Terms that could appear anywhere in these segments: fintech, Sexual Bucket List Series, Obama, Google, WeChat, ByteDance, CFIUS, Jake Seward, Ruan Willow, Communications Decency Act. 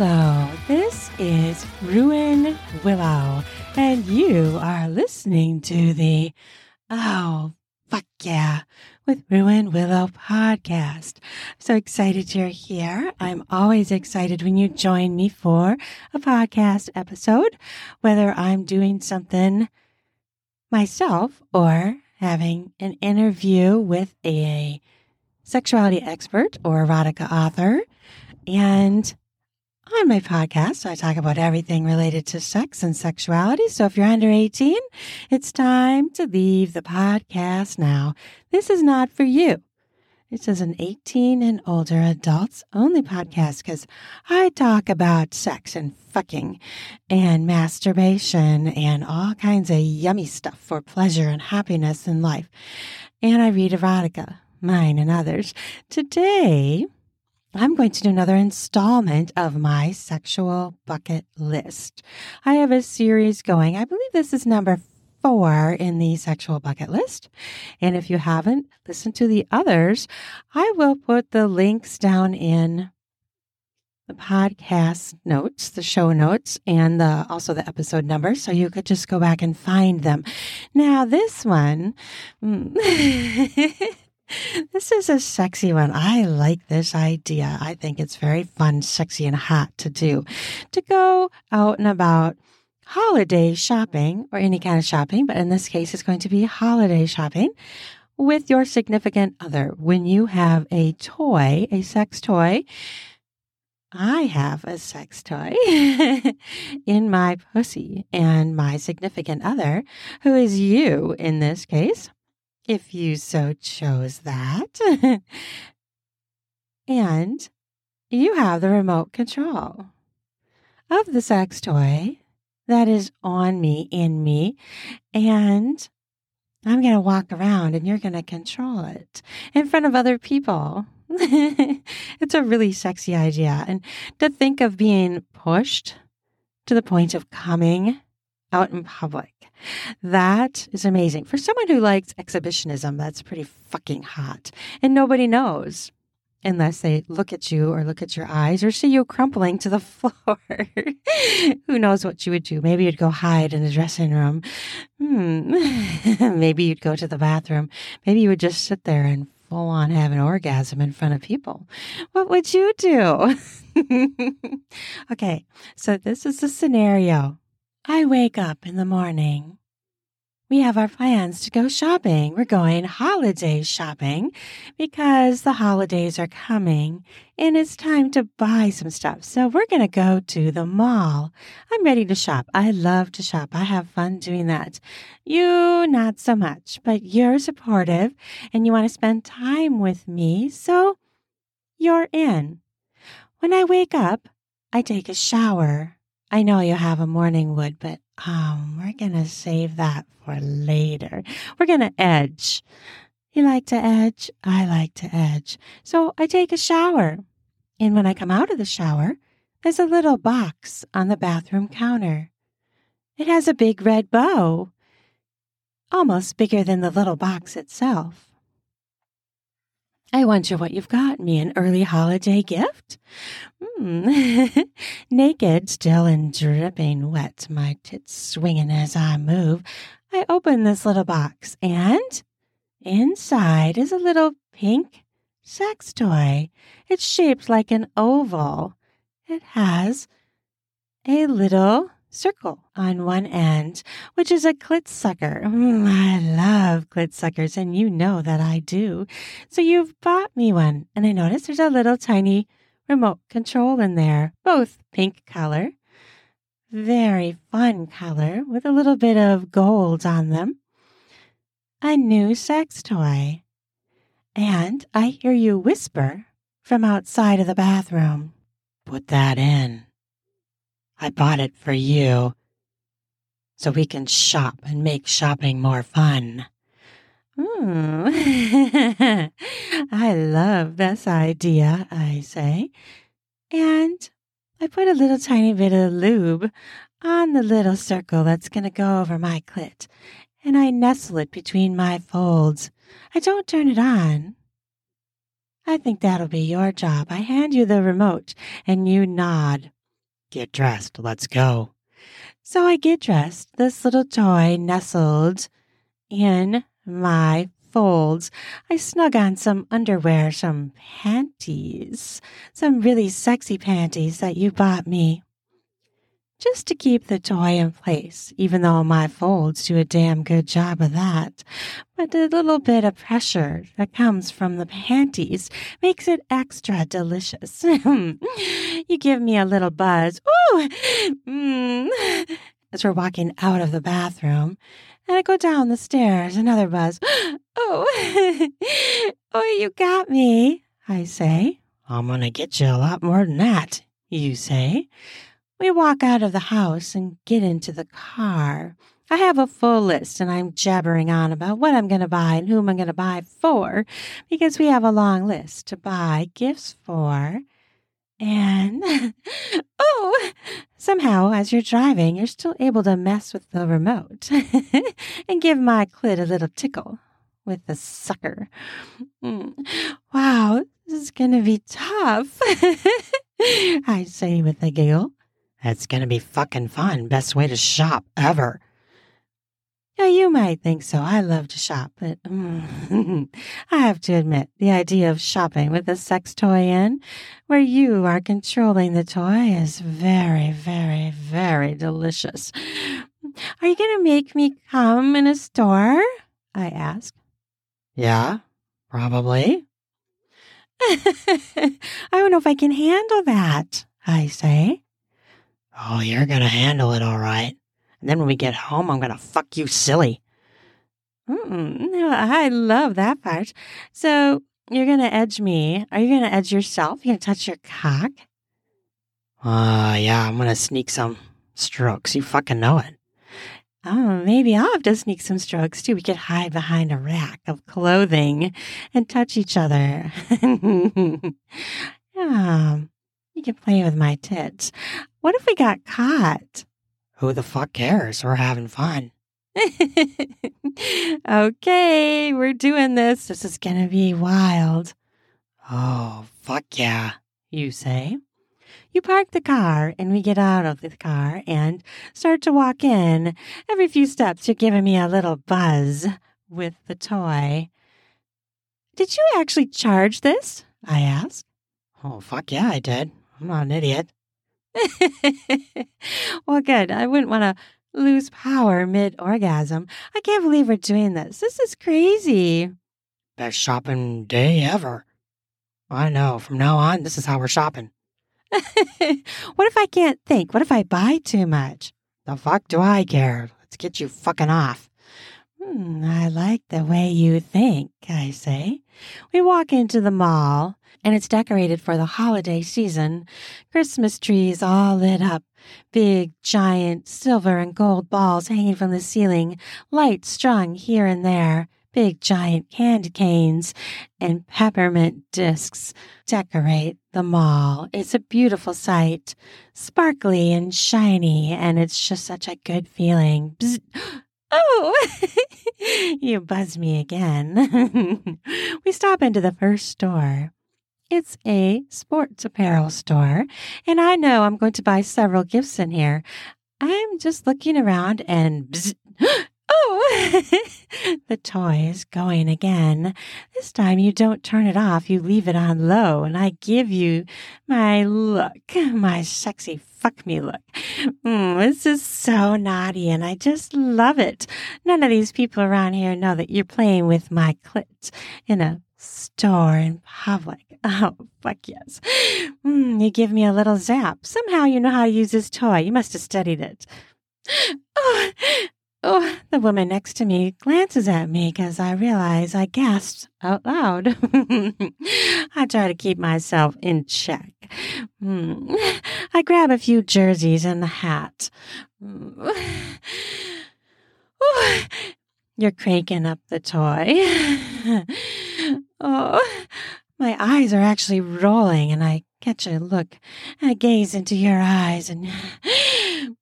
Hello, this is Ruan Willow, and you are listening to the Oh, Fuck Yeah, with Ruan Willow podcast. I'm so excited you're here. I'm always excited when you join me for a podcast episode, whether I'm doing something myself or having an interview with a sexuality expert or erotica author. And on my podcast, I talk about everything related to sex and sexuality. So if you're under 18, it's time to leave the podcast now. This is not for you. This is an 18 and older adults only podcast because I talk about sex and fucking and masturbation and all kinds of yummy stuff for pleasure and happiness in life. And I read erotica, mine and others. Today, I'm going to do another installment of my sexual bucket list. I have a series going. I believe this is number 4 in the sexual bucket list. And if you haven't listened to the others, I will put the links down in the podcast notes, the show notes, and also the episode number, so you could just go back and find them. Now, this one... This is a sexy one. I like this idea. I think it's very fun, sexy, and hot to do. To go out and about holiday shopping or any kind of shopping, but in this case, it's going to be holiday shopping with your significant other. When you have a toy, a sex toy, I have a sex toy in my pussy, and my significant other, who is you in this case, if you so chose that, and you have the remote control of the sex toy that is on me, in me, and I'm going to walk around and you're going to control it in front of other people. It's a really sexy idea. And to think of being pushed to the point of coming out in public. That is amazing. For someone who likes exhibitionism, that's pretty fucking hot. And nobody knows unless they look at you or look at your eyes or see you crumpling to the floor. Who knows what you would do? Maybe you'd go hide in the dressing room. Maybe you'd go to the bathroom. Maybe you would just sit there and full on have an orgasm in front of people. What would you do? Okay, so this is the scenario. I wake up in the morning. We have our plans to go shopping. We're going holiday shopping because the holidays are coming and it's time to buy some stuff. So we're going to go to the mall. I'm ready to shop. I love to shop. I have fun doing that. You, not so much, but you're supportive and you want to spend time with me. So you're in. When I wake up, I take a shower. I know you have a morning wood, but we're going to save that for later. We're going to edge. You like to edge? I like to edge. So I take a shower. And when I come out of the shower, there's a little box on the bathroom counter. It has a big red bow, almost bigger than the little box itself. I wonder what you've got me, an early holiday gift? Naked, still and dripping wet, my tits swinging as I move, I open this little box, and inside is a little pink sex toy. It's shaped like an oval. It has a little circle on one end, which is a clit sucker. I love clit suckers, and you know that I do. So you've bought me one, and I notice there's a little tiny remote control in there, both pink color, very fun color, with a little bit of gold on them. A new sex toy. And I hear you whisper from outside of the bathroom, "Put that in. I bought it for you so we can shop and make shopping more fun." I love this idea, I say. And I put a little tiny bit of lube on the little circle that's going to go over my clit. And I nestle it between my folds. I don't turn it on. I think that'll be your job. I hand you the remote and you nod. Get dressed. Let's go. So I get dressed, this little toy nestled in my folds. I snug on some underwear, some panties, some really sexy panties that you bought me, just to keep the toy in place, even though my folds do a damn good job of that. But the little bit of pressure that comes from the panties makes it extra delicious. You give me a little buzz. Ooh! As we're walking out of the bathroom, and I go down the stairs, another buzz. Oh, oh, you got me, I say. I'm going to get you a lot more than that, you say. We walk out of the house and get into the car. I have a full list, and I'm jabbering on about what I'm going to buy and whom I'm going to buy for, because we have a long list to buy gifts for. And, oh, somehow, as you're driving, you're still able to mess with the remote and give my clit a little tickle with the sucker. Wow, this is going to be tough, I say with a giggle. It's going to be fucking fun. Best way to shop ever. Now, you might think so. I love to shop, but I have to admit, the idea of shopping with a sex toy in, where you are controlling the toy, is very, very, very delicious. Are you going to make me come in a store? I ask. Yeah, probably. I don't know if I can handle that, I say. Oh, you're going to handle it all right. And then when we get home, I'm going to fuck you silly. I love that part. So you're going to edge me. Are you going to edge yourself? You're going to touch your cock? Yeah, I'm going to sneak some strokes. You fucking know it. Oh, maybe I'll have to sneak some strokes, too. We could hide behind a rack of clothing and touch each other. Yeah. You can play with my tits. What if we got caught? Who the fuck cares? We're having fun. Okay, we're doing this. This is going to be wild. Oh, fuck yeah, you say. You park the car, and we get out of the car and start to walk in. Every few steps, you're giving me a little buzz with the toy. Did you actually charge this? I ask. Oh, fuck yeah, I did. I'm not an idiot. Well, good. I wouldn't want to lose power mid-orgasm. I can't believe we're doing this. This is crazy. Best shopping day ever. I know. From now on, this is how we're shopping. What if I can't think? What if I buy too much? The fuck do I care? Let's get you fucking off. I like the way you think, I say. We walk into the mall, and it's decorated for the holiday season. Christmas trees all lit up. Big, giant, silver and gold balls hanging from the ceiling. Lights strung here and there. Big, giant candy canes and peppermint discs decorate the mall. It's a beautiful sight. Sparkly and shiny, and it's just such a good feeling. Bzzz. Oh, you buzz me again. We stop into the first store. It's a sports apparel store, and I know I'm going to buy several gifts in here. I'm just looking around and bzz, oh, the toy is going again. This time you don't turn it off. You leave it on low, and I give you my look, my sexy fuck me look. This is so naughty, and I just love it. None of these people around here know that you're playing with my clit in a store in public. Oh, fuck yes. You give me a little zap. Somehow you know how to use this toy. You must have studied it. Oh, the woman next to me glances at me because I realize I gasped out loud. I try to keep myself in check. I grab a few jerseys and a hat. Oh, you're cranking up the toy. Oh, my eyes are actually rolling, and I catch a look. I gaze into your eyes, and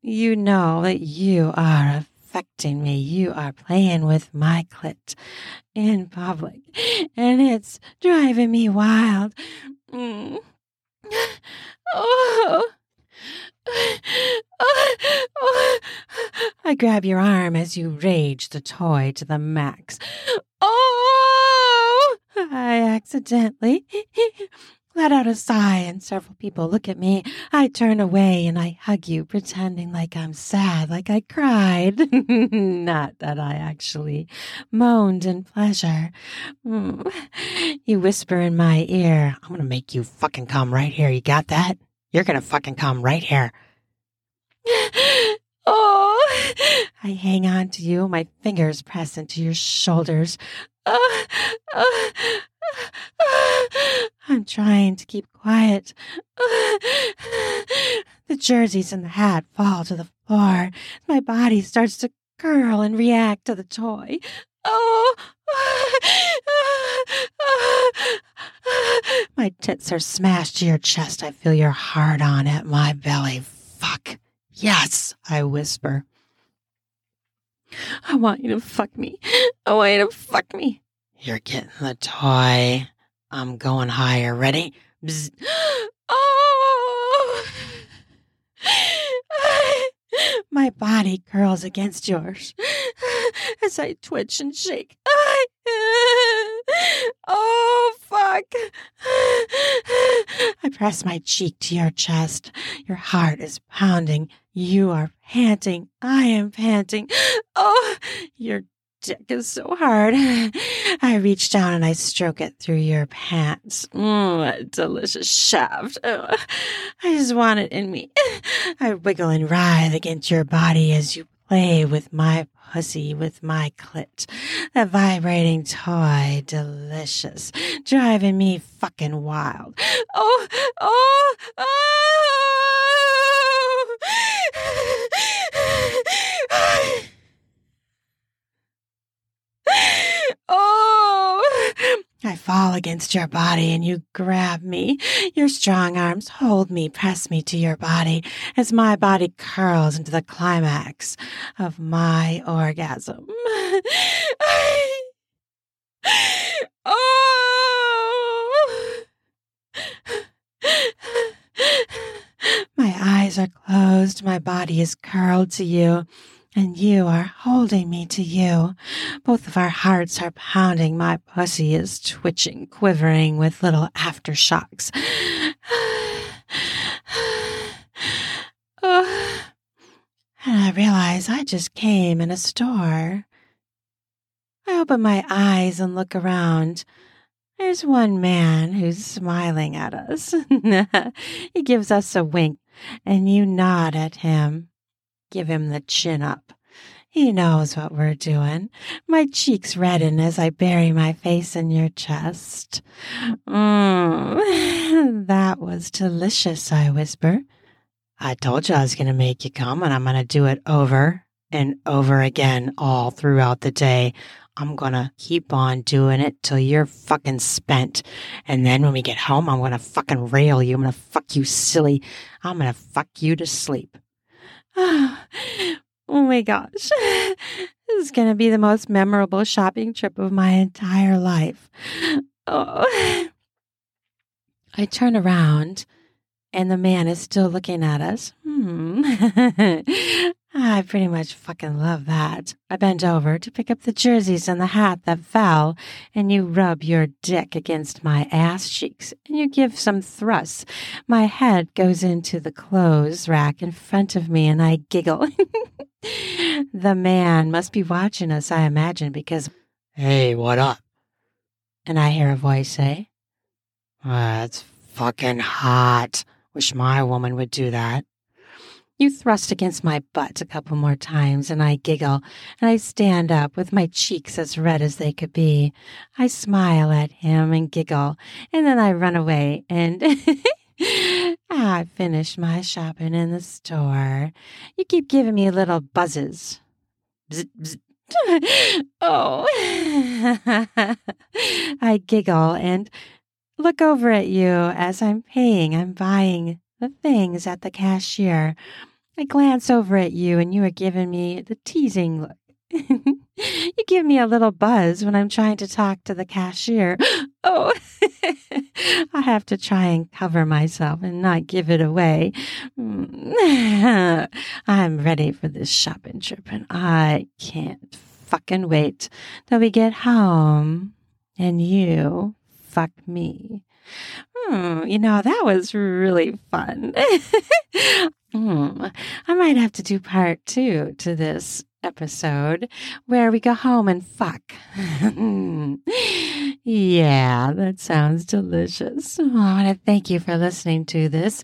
you know that you are a affecting me. You are playing with my clit in public, and it's driving me wild. Oh, I grab your arm as you rage the toy to the max. Oh! I accidentally let out a sigh, and several people look at me. I turn away and I hug you, pretending like I'm sad, like I cried. Not that I actually moaned in pleasure. You whisper in my ear, I'm going to make you fucking come right here. You got that? You're going to fucking come right here. Oh, I hang on to you. My fingers press into your shoulders. I'm trying to keep quiet. The jerseys and the hat fall to the floor. My body starts to curl and react to the toy. Oh! My tits are smashed to your chest. I feel your heart on at my belly. Fuck. Yes, I whisper. I want you to fuck me. I want you to fuck me. You're getting the toy. I'm going higher. Ready? Bzz. Oh! My body curls against yours as I twitch and shake. Oh, fuck. I press my cheek to your chest. Your heart is pounding. You are panting. I am panting. Oh, you're dick is so hard. I reach down and I stroke it through your pants. What a delicious shaft. Oh, I just want it in me. I wiggle and writhe against your body as you play with my pussy, with my clit. The vibrating toy, delicious, driving me fucking wild. Oh, oh, oh. Oh, I fall against your body and you grab me. Your strong arms hold me, press me to your body as my body curls into the climax of my orgasm. Oh! My eyes are closed, my body is curled to you. And you are holding me to you. Both of our hearts are pounding. My pussy is twitching, quivering with little aftershocks. Oh. And I realize I just came in a store. I open my eyes and look around. There's one man who's smiling at us. He gives us a wink, and you nod at him. Give him the chin up. He knows what we're doing. My cheeks redden as I bury my face in your chest. That was delicious, I whisper. I told you I was going to make you come, and I'm going to do it over and over again all throughout the day. I'm going to keep on doing it till you're fucking spent. And then when we get home, I'm going to fucking rail you. I'm going to fuck you silly. I'm going to fuck you to sleep. Oh my gosh, this is going to be the most memorable shopping trip of my entire life. Oh. I turn around and the man is still looking at us. I pretty much fucking love that. I bend over to pick up the jerseys and the hat that fell, and you rub your dick against my ass cheeks, and you give some thrusts. My head goes into the clothes rack in front of me, and I giggle. The man must be watching us, I imagine, because, hey, what up? And I hear a voice say, that's fucking hot. Wish my woman would do that. You thrust against my butt a couple more times, and I giggle, and I stand up with my cheeks as red as they could be. I smile at him and giggle, and then I run away, and I finish my shopping in the store. You keep giving me little buzzes. Bzz, bzz. Oh. I giggle and look over at you as I'm paying. I'm buying the things at the cashier. I glance over at you, and you are giving me the teasing look. You give me a little buzz when I'm trying to talk to the cashier. Oh, I have to try and cover myself and not give it away. I'm ready for this shopping trip, and I can't fucking wait till we get home and you fuck me. You know, that was really fun. I might have to do part 2 to this episode where we go home and fuck. Yeah, that sounds delicious. Well, I want to thank you for listening to this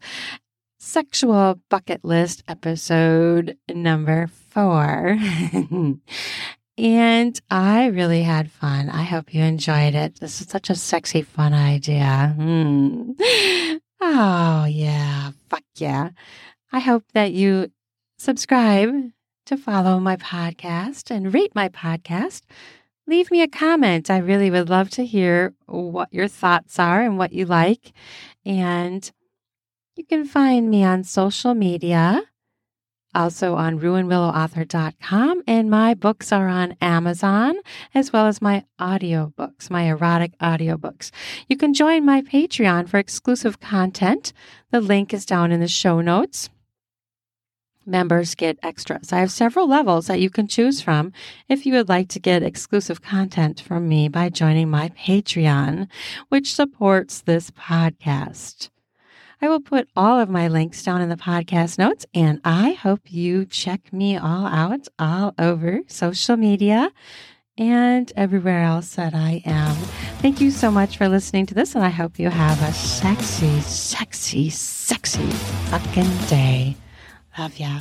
Sexual Bucket List episode number 4. And I really had fun. I hope you enjoyed it. This is such a sexy, fun idea. Oh, yeah. Fuck yeah. I hope that you subscribe to follow my podcast and rate my podcast. Leave me a comment. I really would love to hear what your thoughts are and what you like. And you can find me on social media, also on ruanwillowauthor.com, and my books are on Amazon, as well as my audiobooks, my erotic audiobooks. You can join my Patreon for exclusive content. The link is down in the show notes. Members get extras. I have several levels that you can choose from if you would like to get exclusive content from me by joining my Patreon, which supports this podcast. I will put all of my links down in the podcast notes, and I hope you check me all out all over social media and everywhere else that I am. Thank you so much for listening to this, and I hope you have a sexy, sexy, sexy fucking day. Love ya.